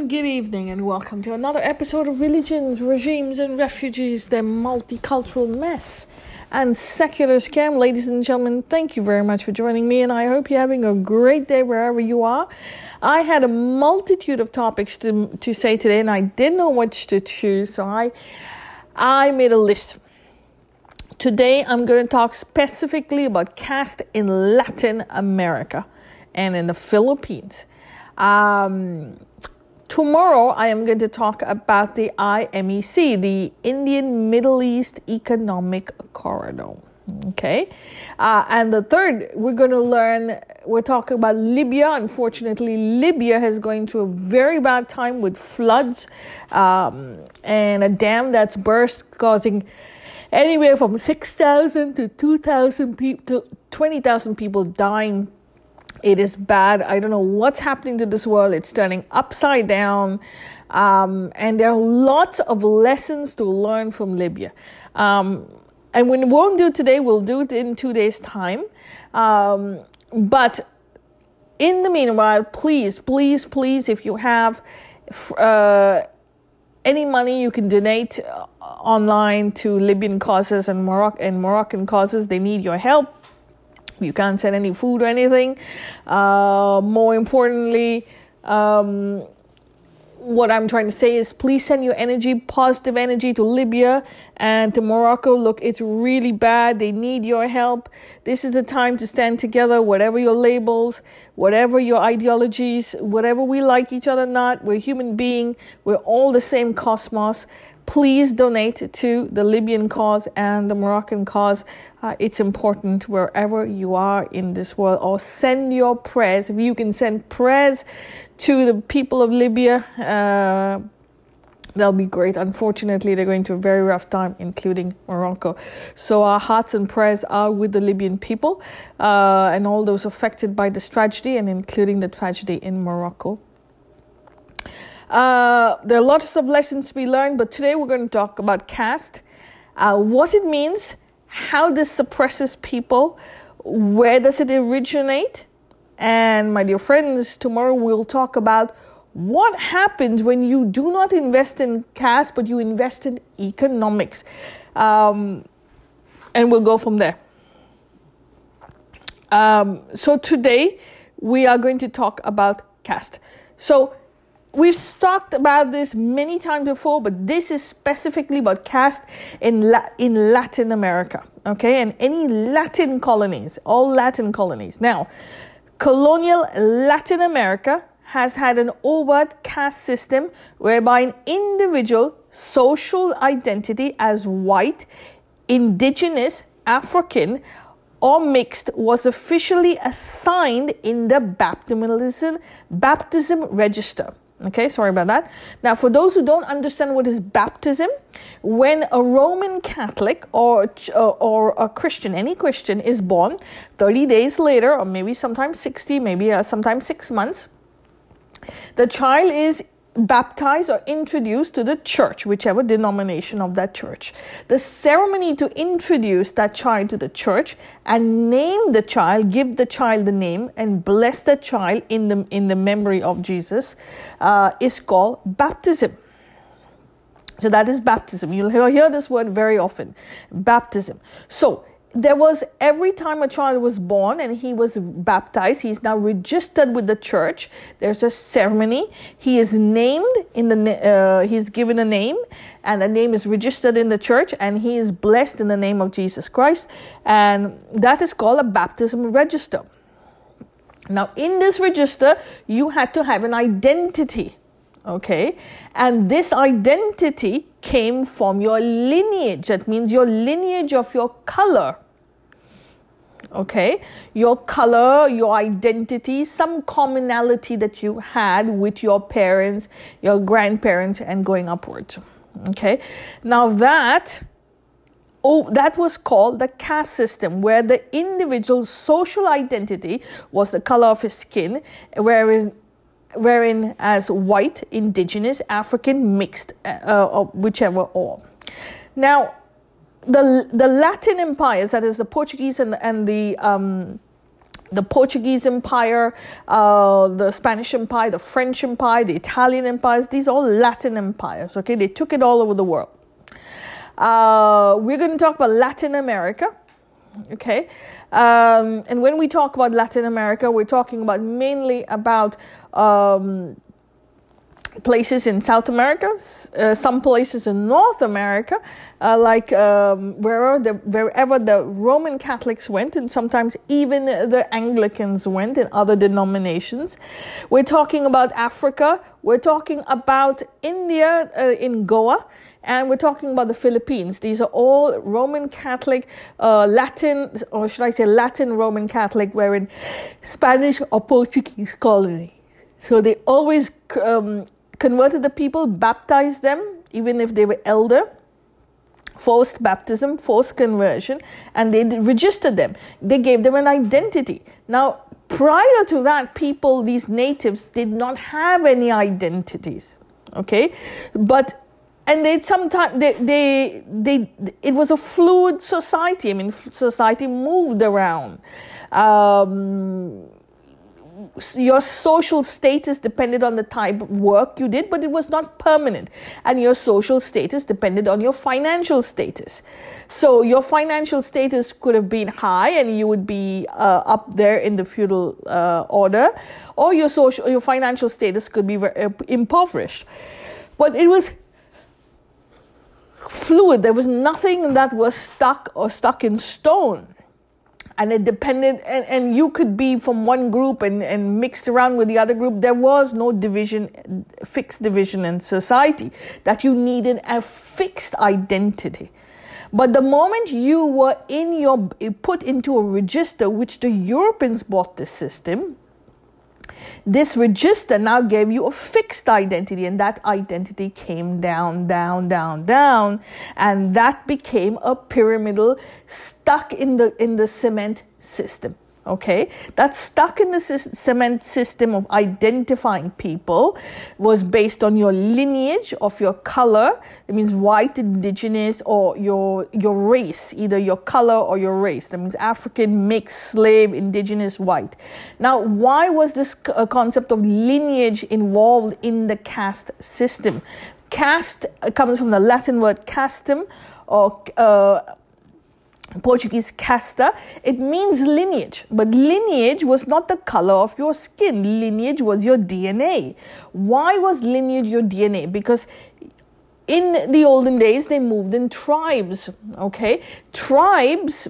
and good evening and welcome to another episode of Religions, Regimes and Refugees, their multicultural mess and secular scam. Ladies and gentlemen, thank you very much for joining me, and I hope you're having a great day wherever you are. I had a multitude of topics to say today, and I didn't know which to choose, so I made a list. Today I'm going to talk specifically about caste in Latin America and in the Philippines. Tomorrow I am going to talk about the IMEC, the Indian Middle East Economic Corridor. Okay. And the third, we're talking about Libya. Unfortunately, Libya is going through a very bad time with floods, and a dam that's burst causing anywhere from 6,000 to 2,000 people, 20,000 people dying. It is bad. I don't know what's happening to this world. It's turning upside down. And there are lots of lessons to learn from Libya. And we won't do it today. We'll do it in 2 days' time. But in the meanwhile, please, if you have any money, you can donate online to Libyan causes and Moroccan causes. They need your help. You can't send any food or anything. More importantly, what I'm trying to say is please send your energy, positive energy, to Libya and to Morocco. Look, it's really bad. They need your help. This is the time to stand together, whatever your labels, whatever your ideologies, whatever we like each other or not. We're human beings. We're all the same cosmos. Please donate to the Libyan cause and the Moroccan cause. It's important wherever you are in this world. Or send your prayers. If you can send prayers to the people of Libya, that'll be great. Unfortunately, they're going through a very rough time, including Morocco. So our hearts and prayers are with the Libyan people and all those affected by this tragedy, and including the tragedy in Morocco. There are lots of lessons to be learned, but today we're going to talk about caste, what it means, how this suppresses people, where does it originate, and my dear friends, tomorrow we'll talk about what happens when you do not invest in caste, but you invest in economics, and we'll go from there. So today we are going to talk about caste. So we've talked about this many times before, but this is specifically about caste in Latin America, okay? And any Latin colonies, all Latin colonies. Now, colonial Latin America has had an overt caste system whereby an individual social identity as white, indigenous, African, or mixed was officially assigned in the baptism register. Okay, sorry about that. Now, for those who don't understand what is baptism, when a Roman Catholic or a Christian, any Christian, is born, 30 days later, or maybe sometimes 60, maybe sometimes 6 months, the child is baptized or introduced to the church, whichever denomination of that church. The ceremony to introduce that child to the church and name the child, give the child the name, and bless the child in the memory of Jesus is called baptism. So that is baptism. You'll hear this word very often, baptism. So there was, every time a child was born and he was baptized, he's now registered with the church. There's a ceremony. He is named he's given a name, and the name is registered in the church, and he is blessed in the name of Jesus Christ. And that is called a baptism register. Now, in this register, you had to have an identity. Okay, and this identity came from your lineage. That means your lineage of your color. Okay, your color, your identity, some commonality that you had with your parents, your grandparents, and going upwards. Okay, now that was called the caste system, where the individual's social identity was the color of his skin, wherein as white, indigenous, African, mixed, or whichever or. Now, the Latin empires, that is the Portuguese and the the Portuguese Empire, the Spanish Empire, the French Empire, the Italian empires. These are all Latin empires, okay? They took it all over the world. We're going to talk about Latin America, okay? And when we talk about Latin America, we're talking about mainly about places in South America, some places in North America, like wherever the Roman Catholics went, and sometimes even the Anglicans went in other denominations. We're talking about Africa, we're talking about India in Goa, and we're talking about the Philippines. These are all Roman Catholic, Latin, or should I say Latin Roman Catholic, wherein Spanish or Portuguese colony. So they always converted the people, baptized them, even if they were elder, forced baptism, forced conversion, and they registered them. They gave them an identity. Now, prior to that, people, these natives, did not have any identities, okay? But, and they sometimes, it was a fluid society. I mean, society moved around. Your social status depended on the type of work you did, but it was not permanent. And your social status depended on your financial status. So your financial status could have been high and you would be up there in the feudal order, or your financial status could be impoverished. But it was fluid. There was nothing that was stuck in stone. And it depended, and you could be from one group and mixed around with the other group. There was no division, fixed division in society, that you needed a fixed identity. But the moment you were put into a register, which the Europeans bought this system, this register now gave you a fixed identity, and that identity came down, down, down, down, and that became a pyramidal stuck in the cement system. Okay, that stuck in the cement system of identifying people was based on your lineage of your color. It means white, indigenous, or your race, either your color or your race. That means African, mixed, slave, indigenous, white. Now, why was this concept of lineage involved in the caste system? Caste comes from the Latin word castum, or Portuguese casta. It means lineage, but lineage was not the color of your skin. Lineage was your DNA. Why was lineage your DNA? Because in the olden days, they moved in tribes, okay? Tribes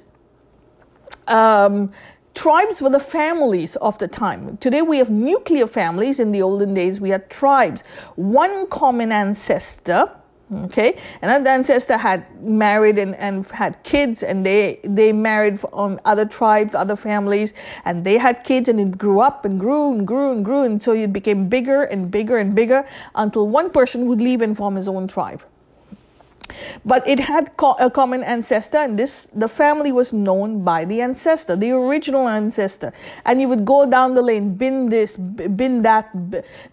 were the families of the time. Today we have nuclear families. In the olden days, we had tribes. One common ancestor. Okay, and that ancestor had married and had kids, and they married on other tribes, other families, and they had kids, and it grew up and grew and grew and grew, and so it became bigger and bigger and bigger until one person would leave and form his own tribe. But it had a common ancestor, and the family was known by the ancestor, the original ancestor. And you would go down the lane, bin this, bin that,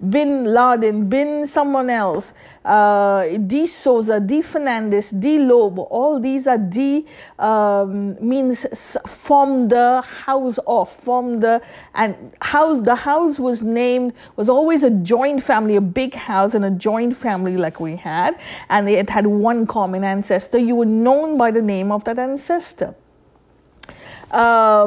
bin Laden, bin someone else, D. Souza, D. Fernandez, D. Lobo. All these are D means from the house of, from the, and house. The house was named, was always a joint family, a big house and a joint family like we had, and it had one common ancestor. You were known by the name of that ancestor. So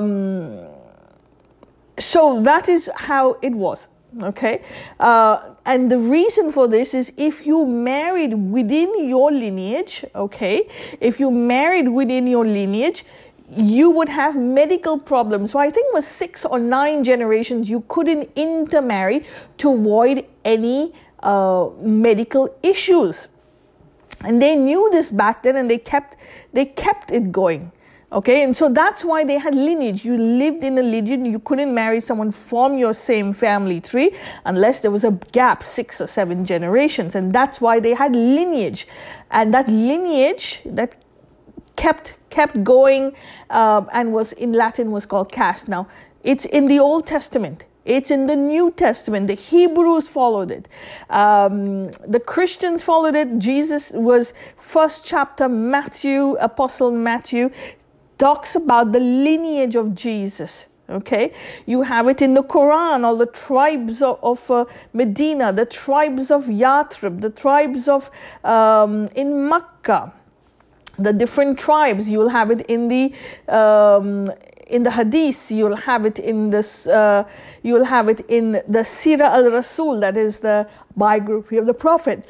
that is how it was, okay? And the reason for this is if you married within your lineage, okay? If you married within your lineage, you would have medical problems. So I think it was 6 or 9 generations you couldn't intermarry to avoid any medical issues. And they knew this back then, and they kept it going, okay? And so that's why they had lineage. You lived in a lineage. You couldn't marry someone from your same family tree unless there was a gap, 6 or 7 generations. And that's why they had lineage. And that lineage that kept going and was in Latin was called caste. Now, it's in the Old Testament. It's in the New Testament. The Hebrews followed it. The Christians followed it. Jesus was first chapter, Matthew, Apostle Matthew, talks about the lineage of Jesus. Okay, you have it in the Quran, all the tribes of Medina, the tribes of Yathrib, the tribes of in Makkah, the different tribes. You'll have it in the Hadith. You'll have it in this. You'll have it in the Sirah al-Rasul, that is the biography of the Prophet.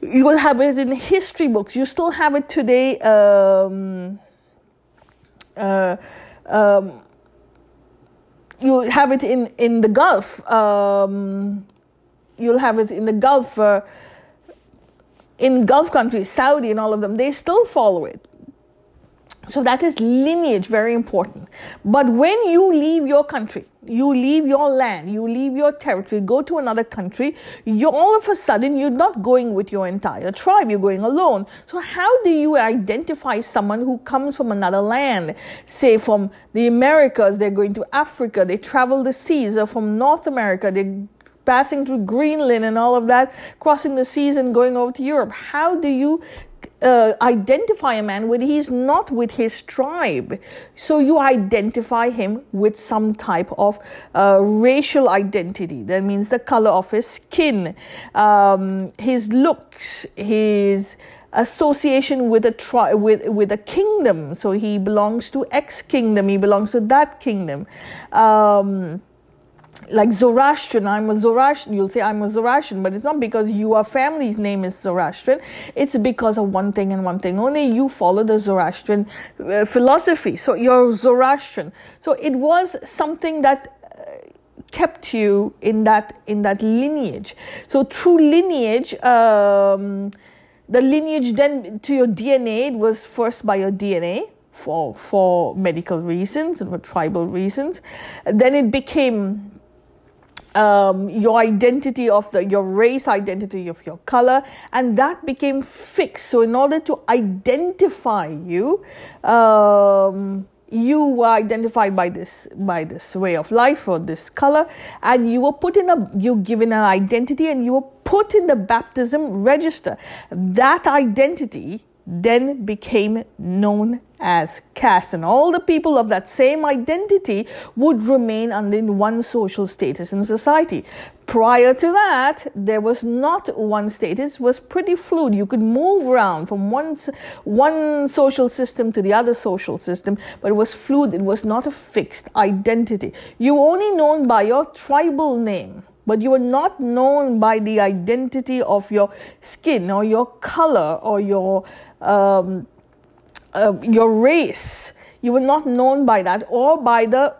You will have it in history books. You still have it today. You have it in the Gulf. You'll have it in the Gulf, in Gulf countries, Saudi and all of them. They still follow it. So that is lineage, very important. But when you leave your country, you leave your land, you leave your territory, go to another country, all of a sudden you're not going with your entire tribe, you're going alone. So how do you identify someone who comes from another land? Say from the Americas, they're going to Africa, they travel the seas, or from North America, they passing through Greenland and all of that, crossing the seas and going over to Europe. How do you identify a man when he's not with his tribe? So you identify him with some type of racial identity. That means the color of his skin, his looks, his association with a kingdom. So he belongs to X kingdom, he belongs to that kingdom. Like Zoroastrian, I'm a Zoroastrian. You'll say I'm a Zoroastrian, but it's not because your family's name is Zoroastrian. It's because of one thing and one thing only. You follow the Zoroastrian philosophy, so you're Zoroastrian. So it was something that kept you in that lineage. So through lineage, the lineage then to your DNA, it was first by your DNA. For medical reasons and for tribal reasons, then it became your identity of your race, identity of your color, and that became fixed. So in order to identify you, you were identified by this way of life or this color, and you were given an identity, and you were put in the baptism register. That identity then became known as caste, and all the people of that same identity would remain in one social status in society. Prior to that, there was not one status, was pretty fluid. You could move around from one social system to the other social system, but it was fluid. It was not a fixed identity. You were only known by your tribal name, but you were not known by the identity of your skin or your color or your race. You were not known by that, or by the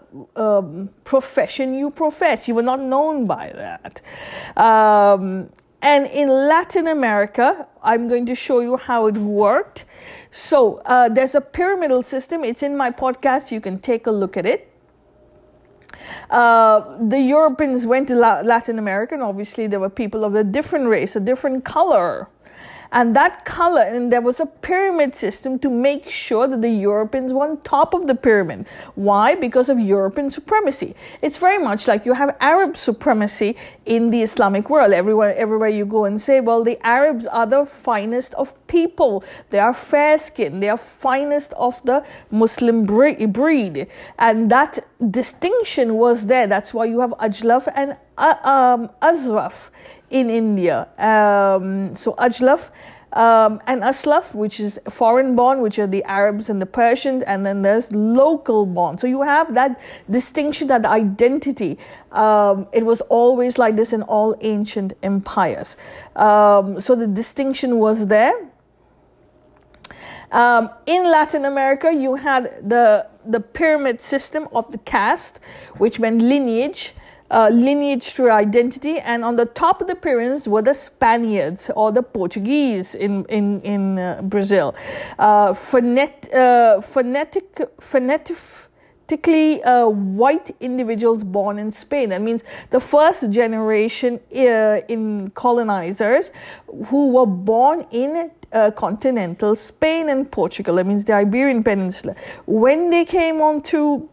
profession you profess. You were not known by that. And in Latin America, I'm going to show you how it worked. So there's a pyramidal system. It's in my podcast. You can take a look at it. The Europeans went to Latin America, and obviously there were people of a different race, a different color. And that color, and there was a pyramid system to make sure that the Europeans were on top of the pyramid. Why? Because of European supremacy. It's very much like you have Arab supremacy in the Islamic world. Everywhere you go and say, well, the Arabs are the finest of people. They are fair-skinned. They are finest of the Muslim breed. And that distinction was there. That's why you have Ajlaf and Asraf in India. So Ajlaf and Aslaf, which is foreign born, which are the Arabs and the Persians, and then there's local born. So you have that distinction, that identity. It was always like this in all ancient empires. So the distinction was there. In Latin America, you had the pyramid system of the caste, which meant lineage. Lineage through identity, and on the top of the pyramids were the Spaniards or the Portuguese in Brazil. Phonetically white individuals born in Spain. That means the first generation in colonizers who were born in continental Spain and Portugal. That means the Iberian Peninsula. When they came on to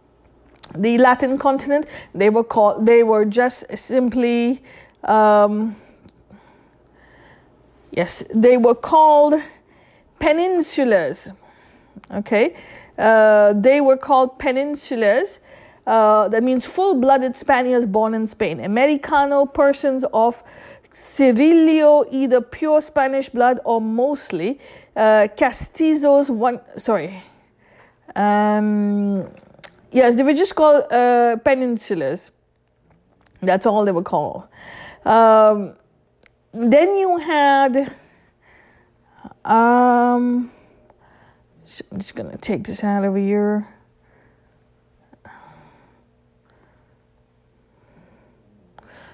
the Latin continent, they were called, they were just simply, they were called peninsulars, okay? They were called peninsulars. That means full-blooded Spaniards born in Spain. Americano, persons of Cirilio, either pure Spanish blood or mostly. Castizos, yes, they were just called peninsulars. That's all they were called. Then you had... I'm just going to take this out over here.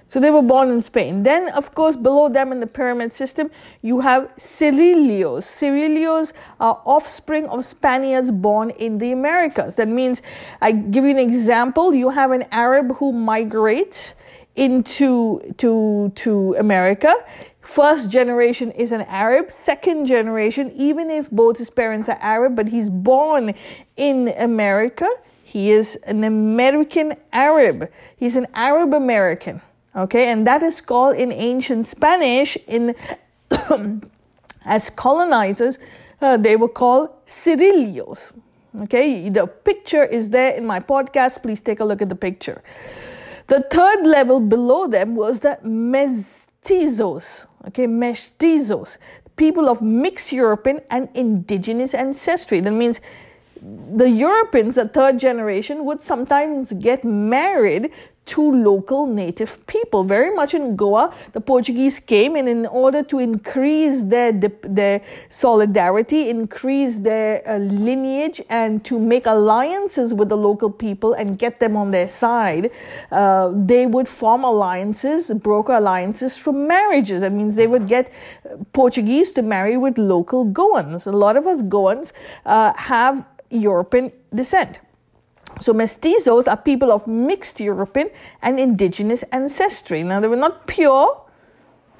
So they were born in Spain. Then, of course, below them in the pyramid system, you have Cirillios. Cirillios are offspring of Spaniards born in the Americas. That means, I give you an example, you have an Arab who migrates into America. First generation is an Arab. Second generation, even if both his parents are Arab, but he's born in America, he is an American Arab. He's an Arab American. Okay, and that is called in ancient Spanish, in as colonizers, they were called Cirillios. Okay, the picture is there in my podcast. Please take a look at the picture. The third level below them was the mestizos. Okay, mestizos, people of mixed European and indigenous ancestry. That means the Europeans, the third generation, would sometimes get married to local native people. Very much in Goa, the Portuguese came, and in order to increase their solidarity, increase their lineage, and to make alliances with the local people and get them on their side, they would form alliances, broker alliances from marriages. That means they would get Portuguese to marry with local Goans. A lot of us Goans have European descent. So mestizos are people of mixed European and indigenous ancestry. Now, they were not pure.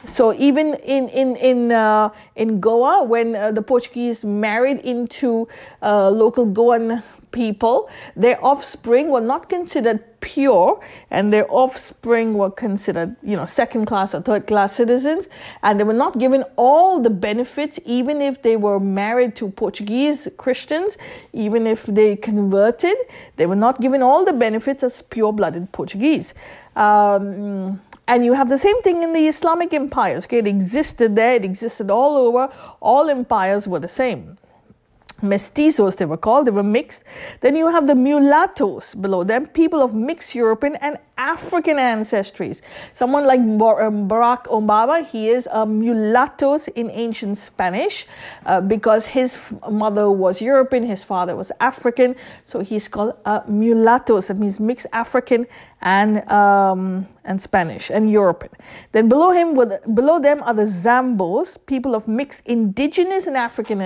So even in Goa, when the Portuguese married into local Goan people, their offspring were not considered pure, and their offspring were considered, second class or third class citizens, and they were not given all the benefits, even if they were married to Portuguese Christians, even if they converted, they were not given all the benefits as pure-blooded Portuguese. And you have the same thing in the Islamic empires. Okay, it existed there, it existed all over, all empires were the same. Mestizos, they were called, they were mixed. Then you have the mulattoes below them, people of mixed European and African ancestries. Someone like Barack Obama, he is a mulattoes in ancient Spanish because his mother was European, his father was African, so he's called mulattoes. That means mixed African and Spanish and European. Then below them are the Zambos, people of mixed indigenous and African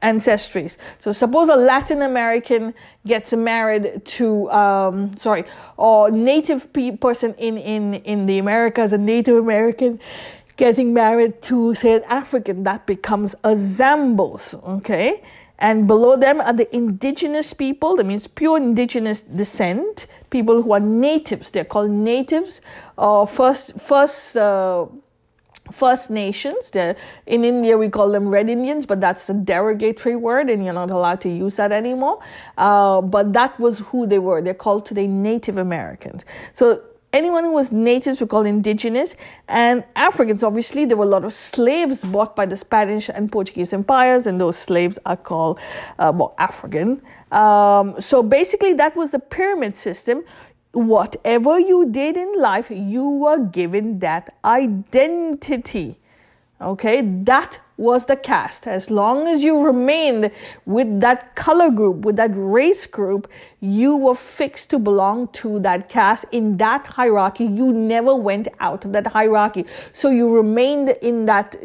ancestries. So suppose a Latin American gets married to or native person in the Americas, a Native American getting married to, say, an African, that becomes a Zambos. Okay, and below them are the indigenous people. That means pure indigenous descent, people who are natives. They're called natives or First Nations. In India, we call them Red Indians, but that's a derogatory word, and you're not allowed to use that anymore. But that was who they were. They're called today Native Americans. So anyone who was natives were called indigenous, and Africans, obviously, there were a lot of slaves bought by the Spanish and Portuguese empires, and those slaves are called African. So basically, that was the pyramid system. Whatever you did in life, you were given that identity. Okay, that was the caste. As long as you remained with that color group, with that race group, you were fixed to belong to that caste in that hierarchy. You never went out of that hierarchy. So you remained in that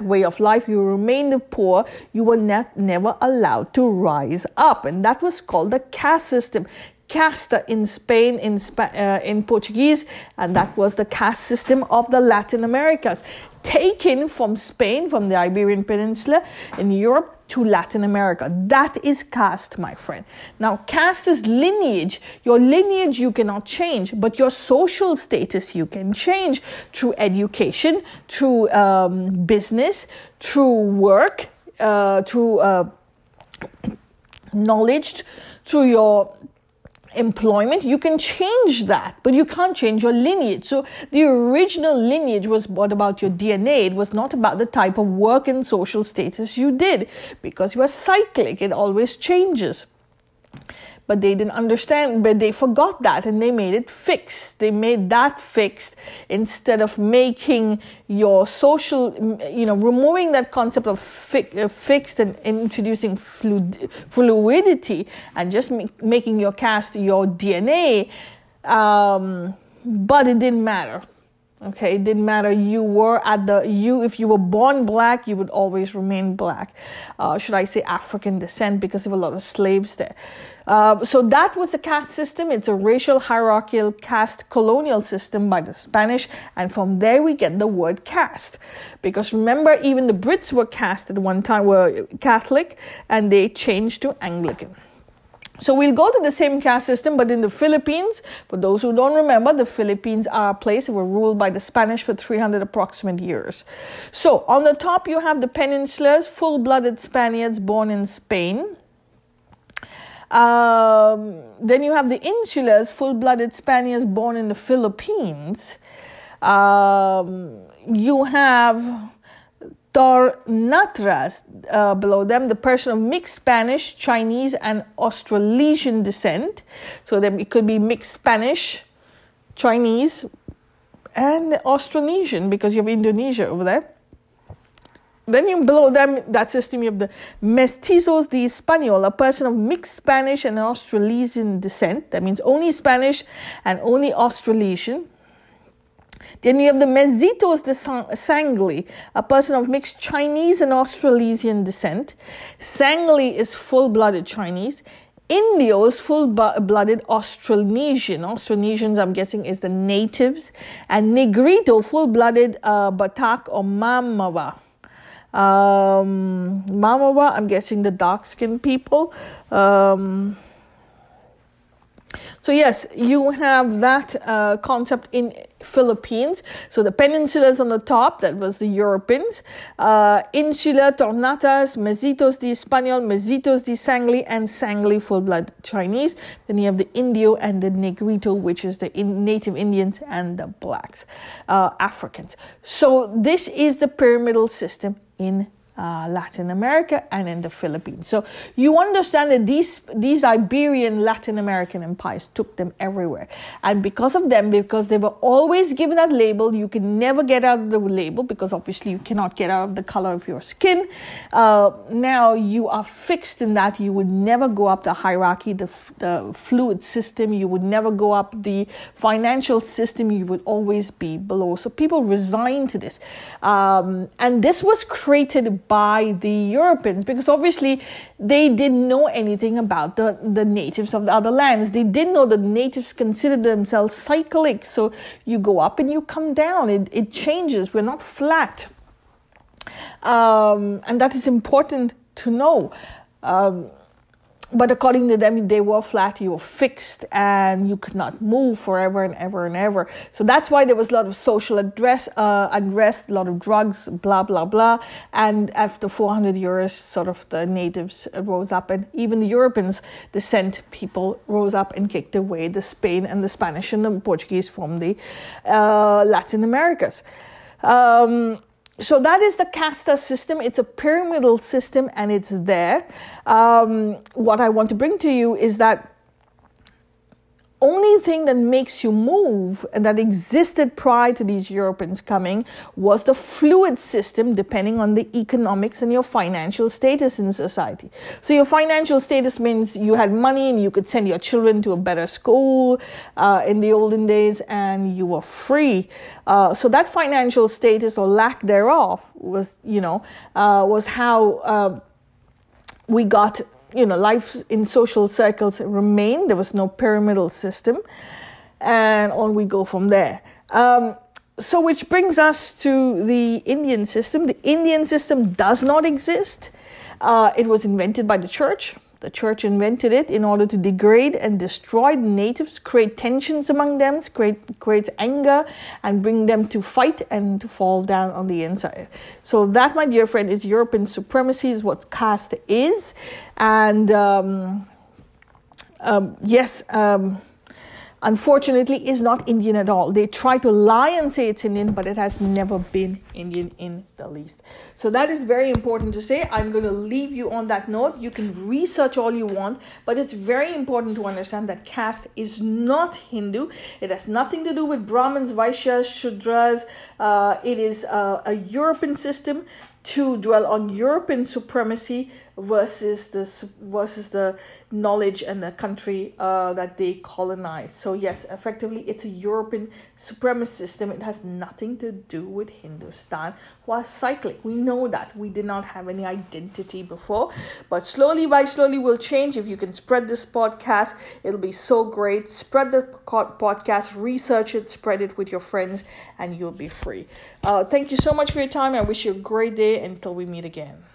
way of life. You remained poor. You were never allowed to rise up. And that was called the caste system. Casta in Spain, in Portuguese, and that was the caste system of the Latin Americas, taken from Spain, from the Iberian Peninsula in Europe to Latin America. That is caste, my friend. Now, caste is lineage. Your lineage you cannot change, but your social status you can change through education, through business, through work, through knowledge, through your employment. You can change that, but you can't change your lineage. So the original lineage was what about your DNA. It was not about the type of work and social status you did, because you are cyclic. It always changes. But they didn't understand, but they forgot that, and they made it fixed. They made that fixed instead of making your social, removing that concept of fixed and introducing fluidity and just making your caste your DNA. But it didn't matter. Okay, it didn't matter. If you were born black, you would always remain black. Should I say African descent, because there were a lot of slaves there. So that was the caste system. It's a racial hierarchical caste colonial system by the Spanish. And from there we get the word caste. Because remember, even the Brits were caste at one time, were Catholic, and they changed to Anglican. So we'll go to the same caste system, but in the Philippines. For those who don't remember, the Philippines are a place that were ruled by the Spanish for 300 approximate years. So on the top you have the peninsulars, full-blooded Spaniards born in Spain. Then you have the insulars, full-blooded Spaniards born in the Philippines. You have Tornatras, below them, the person of mixed Spanish, Chinese, and Australasian descent. So then it could be mixed Spanish, Chinese, and Austronesian, because you have Indonesia over there. Then below them, that system, you have the mestizos de Español, a person of mixed Spanish and Australasian descent. That means only Spanish and only Australasian. Then you have the Mestitos de Sangli, a person of mixed Chinese and Australasian descent. Sangli is full-blooded Chinese. Indio is full-blooded Austronesian. Austronesians, I'm guessing, is the natives. And Negrito, full-blooded Batak or Mamawa. Mamawa, I'm guessing the dark-skinned people. So yes, you have that concept in Philippines. So the peninsulars on the top, that was the Europeans. Insular, Tornatas, Mestitos de Español, Mestitos de Sangli, and Sangli, full-blood Chinese. Then you have the Indio and the Negrito, which is the native Indians and the blacks, Africans. So this is the pyramidal system in Latin America and in the Philippines. So you understand that these Iberian Latin American empires took them everywhere. And because of them, because they were always given that label, you can never get out of the label, because obviously you cannot get out of the color of your skin. Now you are fixed in that. You would never go up the hierarchy, the fluid system. You would never go up the financial system. You would always be below. So people resigned to this. And this was created by the Europeans, because obviously they didn't know anything about the natives of the other lands. They didn't know the natives considered themselves cyclic. So you go up and you come down. It changes. We're not flat. And that is important to know. But according to them, they were flat, you were fixed, and you could not move forever and ever and ever. So that's why there was a lot of social unrest, a lot of drugs, blah, blah, blah. And after 400 years, sort of the natives rose up, and even the Europeans, descent people, rose up and kicked away the Spain and the Spanish and the Portuguese from the Latin Americas. So that is the casta system. It's a pyramidal system, and it's there. What I want to bring to you is that only thing that makes you move and that existed prior to these Europeans coming was the fluid system, depending on the economics and your financial status in society. So your financial status means you had money and you could send your children to a better school in the olden days, and you were free. So that financial status, or lack thereof, was how we got life in social circles remained. There was no pyramidal system, and on we go from there. So which brings us to the Indian system. The Indian system does not exist. It was invented by the church. The church invented it in order to degrade and destroy the natives, create tensions among them, create anger, and bring them to fight and to fall down on the inside. So that, my dear friend, is European supremacy, is what caste is. And unfortunately, is not Indian at all. They try to lie and say it's Indian, but it has never been Indian in the least. So that is very important to say. I'm going to leave you on that note. You can research all you want, but it's very important to understand that caste is not Hindu. It has nothing to do with Brahmins, Vaishyas, Shudras. It is a European system to dwell on European supremacy versus the knowledge and the country that they colonized. So yes, effectively, it's a European supremacist system. It has nothing to do with Hindustan, who are cyclic. We know that. We did not have any identity before, but slowly by slowly we'll change. If you can spread this podcast, it'll be so great. Spread the podcast, research it, spread it with your friends, and you'll be free. Thank you so much for your time. I wish you a great day. Until we meet again.